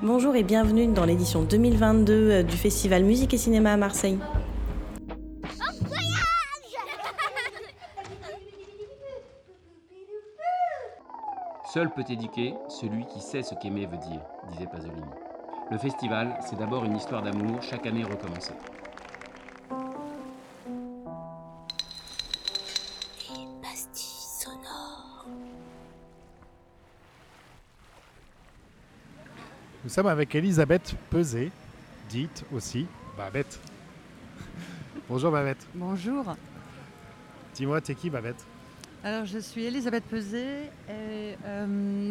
Bonjour et bienvenue dans l'édition 2022 du Festival Musique et Cinéma à Marseille. Seul peut éduquer celui qui sait ce qu'aimer veut dire, disait Pasolini. Le festival, c'est d'abord une histoire d'amour, chaque année recommencée. Les pastilles sonores. Nous sommes avec Elisabeth Pezé, dite aussi Babette. Bonjour Babette. Bonjour. Dis-moi, t'es qui Babette ? Alors, je suis Elisabeth Pezé et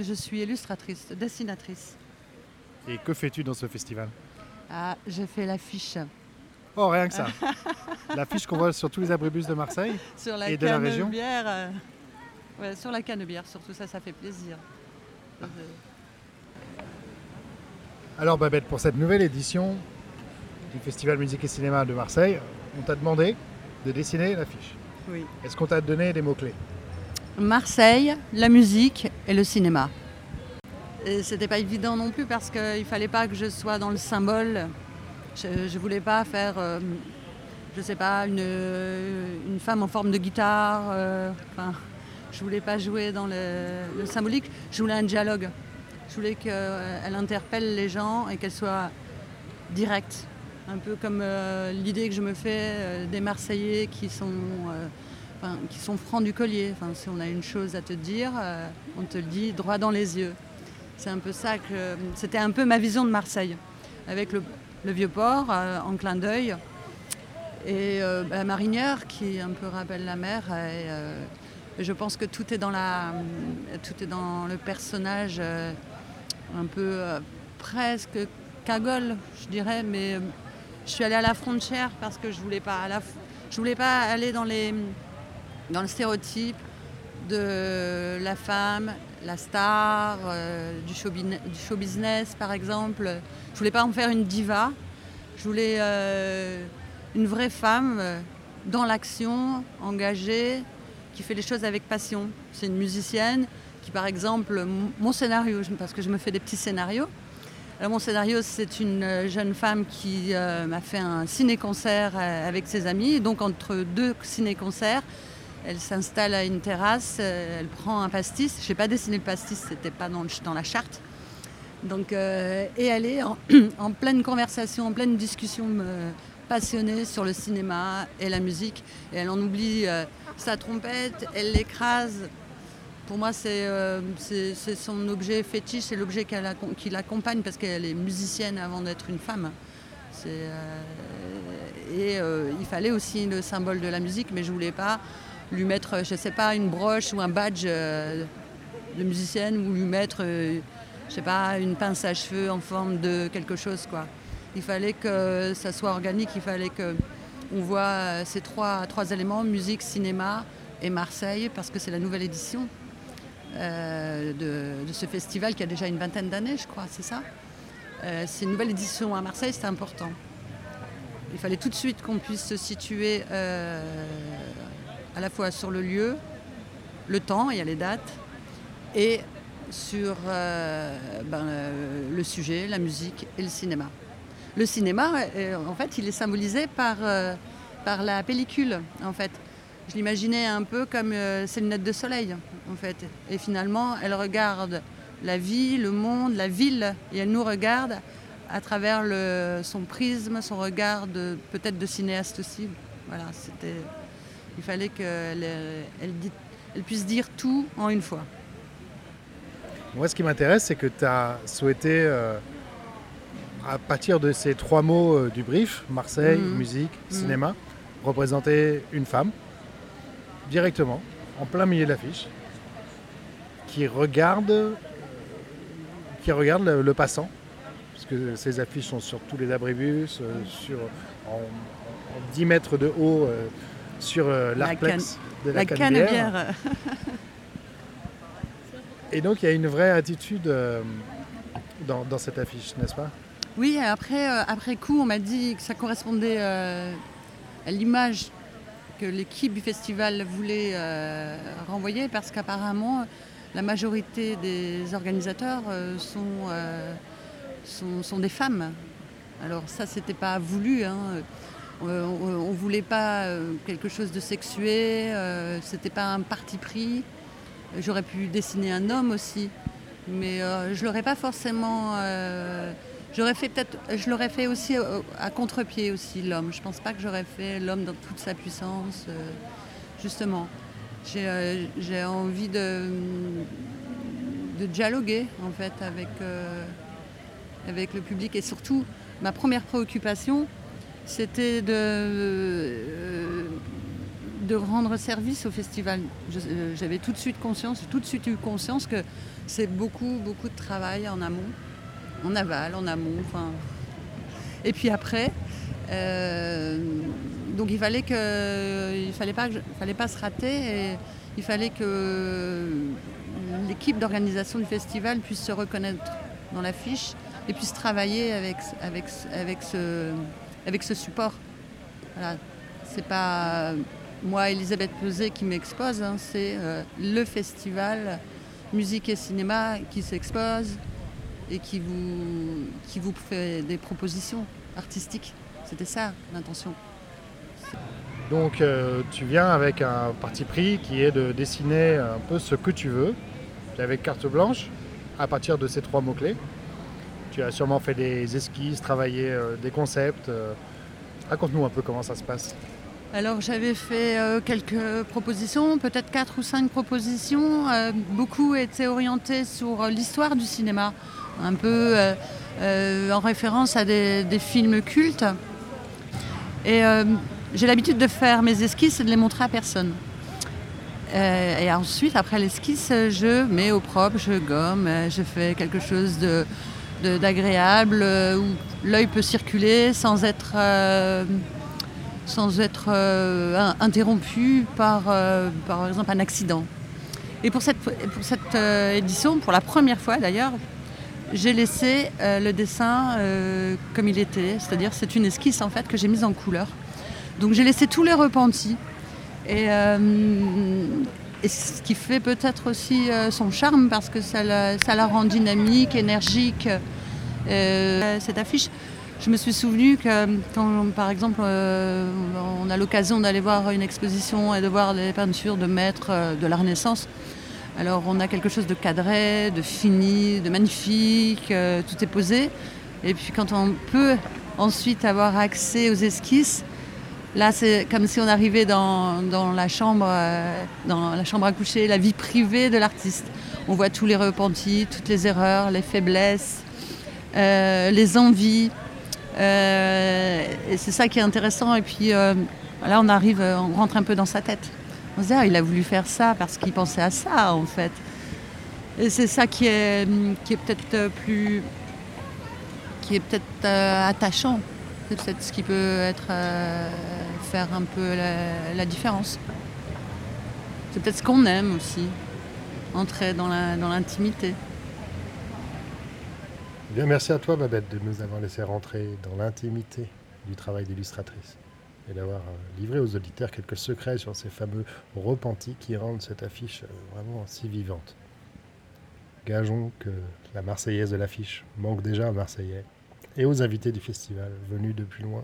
je suis illustratrice, dessinatrice. Et que fais-tu dans ce festival ? Ah, je fais l'affiche. Oh, rien que ça. L'affiche qu'on voit sur tous les abribus de Marseille et de la région. Ouais, sur la canebière, surtout ça fait plaisir. Alors Babette, pour cette nouvelle édition du Festival Musique et Cinéma de Marseille, on t'a demandé de dessiner l'affiche. Oui. Est-ce qu'on t'a donné des mots-clés ? Marseille, la musique et le cinéma. Et c'était pas évident non plus parce qu'il fallait pas que je sois dans le symbole. Je voulais pas faire, je sais pas, une femme en forme de guitare. Je voulais pas jouer dans le symbolique. Je voulais un dialogue. Je voulais qu'elle interpelle les gens et qu'elle soit directe. Un peu comme l'idée que je me fais des Marseillais qui sont francs du collier. Enfin, si on a une chose à te dire, on te le dit droit dans les yeux. C'est un peu ça que c'était un peu ma vision de Marseille, avec le vieux port en clin d'œil et Marinière qui un peu rappelle la mer. Et je pense que tout est dans le personnage un peu presque cagole, je dirais. Mais je suis allée à la frontière parce que je voulais pas aller dans le stéréotype de la femme. La star, du show business par exemple. Je voulais pas en faire une diva, je voulais une vraie femme dans l'action, engagée, qui fait les choses avec passion. C'est une musicienne qui par exemple, mon scénario, parce que je me fais des petits scénarios. Alors, mon scénario c'est une jeune femme qui m'a fait un ciné-concert avec ses amis. Et donc entre deux ciné-concerts, elle s'installe à une terrasse, elle prend un pastis. Je n'ai pas dessiné le pastis, ce n'était pas dans la charte. Donc, et elle est en pleine conversation, en pleine discussion passionnée sur le cinéma et la musique. Et elle en oublie sa trompette, elle l'écrase. Pour moi, c'est son objet fétiche, c'est l'objet qui l'accompagne parce qu'elle est musicienne avant d'être une femme. Il fallait aussi le symbole de la musique, mais je ne voulais pas lui mettre, je ne sais pas, une broche ou un badge de musicienne, ou lui mettre, je ne sais pas, une pince à cheveux en forme de quelque chose, quoi. Il fallait que ça soit organique, il fallait qu'on voit ces trois éléments, musique, cinéma et Marseille, parce que c'est la nouvelle édition de ce festival qui a déjà une vingtaine d'années, je crois, c'est ça. C'est une nouvelle édition à Marseille, c'est important. Il fallait tout de suite qu'on puisse se situer à la fois sur le lieu, le temps, il y a les dates, et sur le sujet, la musique et le cinéma. Le cinéma, en fait, il est symbolisé par la pellicule, en fait. Je l'imaginais un peu comme ses lunettes de soleil, en fait. Et finalement, elle regarde la vie, le monde, la ville, et elle nous regarde à travers son prisme, son regard peut-être de cinéaste aussi. Voilà, c'était... Il fallait qu'elle puisse dire tout en une fois. Moi, ce qui m'intéresse, c'est que tu as souhaité, à partir de ces trois mots du brief, Marseille, musique, cinéma, représenter une femme, directement, en plein milieu de l'affiche, qui regarde le passant, parce que ces affiches sont sur tous les abribus, en 10 mètres de haut... sur l'arplex de la canebière. Et donc il y a une vraie attitude dans cette affiche, n'est-ce pas ? Oui, après coup, on m'a dit que ça correspondait à l'image que l'équipe du festival voulait renvoyer, parce qu'apparemment, la majorité des organisateurs sont sont des femmes. Alors ça, c'était pas voulu, hein. On voulait pas quelque chose de sexué, c'était pas un parti pris. J'aurais pu dessiner un homme aussi, mais je l'aurais pas forcément... Je l'aurais fait aussi à contre-pied aussi, l'homme. Je pense pas que j'aurais fait l'homme dans toute sa puissance, justement. J'ai envie de dialoguer, en fait, avec le public. Et surtout, ma première préoccupation, c'était de rendre service au festival. J'avais tout de suite eu conscience que c'est beaucoup, beaucoup de travail en amont. En aval, en amont, enfin... Et puis après, donc il fallait pas se rater, et il fallait que l'équipe d'organisation du festival puisse se reconnaître dans l'affiche et puisse travailler avec ce support. Voilà, c'est pas moi, Elisabeth Pezé, qui m'expose, hein, c'est le festival Musique et Cinéma qui s'expose et qui vous fait des propositions artistiques. C'était ça, l'intention. Donc tu viens avec un parti pris qui est de dessiner un peu ce que tu veux, avec carte blanche, à partir de ces 3 mots-clés. Tu as sûrement fait des esquisses, travaillé des concepts. Raconte-nous un peu comment ça se passe. Alors j'avais fait quelques propositions, peut-être 4 ou 5 propositions. Beaucoup étaient orientées sur l'histoire du cinéma, un peu en référence à des films cultes. Et j'ai l'habitude de faire mes esquisses et de les montrer à personne. Et ensuite, après l'esquisse, je mets au propre, je gomme, je fais quelque chose d'agréable, où l'œil peut circuler sans être interrompu par exemple, un accident. Et pour cette édition, pour la première fois d'ailleurs, j'ai laissé le dessin comme il était, c'est-à-dire c'est une esquisse en fait que j'ai mise en couleur. Donc j'ai laissé tous les repentis et ce qui fait peut-être aussi son charme, parce que ça la rend dynamique, énergique. Cette affiche, je me suis souvenue que quand par exemple on a l'occasion d'aller voir une exposition et de voir les peintures de maîtres de la Renaissance, alors on a quelque chose de cadré, de fini, de magnifique, tout est posé. Et puis quand on peut ensuite avoir accès aux esquisses, là c'est comme si on arrivait dans la chambre à coucher, la vie privée de l'artiste. On voit tous les repentis, toutes les erreurs, les faiblesses, les envies. Et c'est ça qui est intéressant. Et puis là on rentre un peu dans sa tête. On se dit, ah, il a voulu faire ça parce qu'il pensait à ça, en fait. Et c'est ça qui est peut-être plus... qui est peut-être attachant. C'est peut-être ce qui peut être... faire un peu la différence. C'est peut-être ce qu'on aime aussi. Entrer dans l'intimité. Bien, merci à toi, Babette, de nous avoir laissé rentrer dans l'intimité du travail d'illustratrice, et d'avoir livré aux auditeurs quelques secrets sur ces fameux repentis qui rendent cette affiche vraiment si vivante. Gageons que la Marseillaise de l'affiche manque déjà aux Marseillais et aux invités du festival venus de plus loin.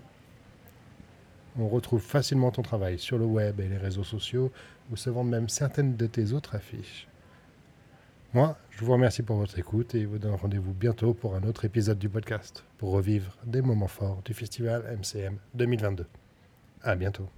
On retrouve facilement ton travail sur le web et les réseaux sociaux, où se vendent même certaines de tes autres affiches. Moi, je vous remercie pour votre écoute et vous donne rendez-vous bientôt pour un autre épisode du podcast, pour revivre des moments forts du festival MCM 2022. À bientôt.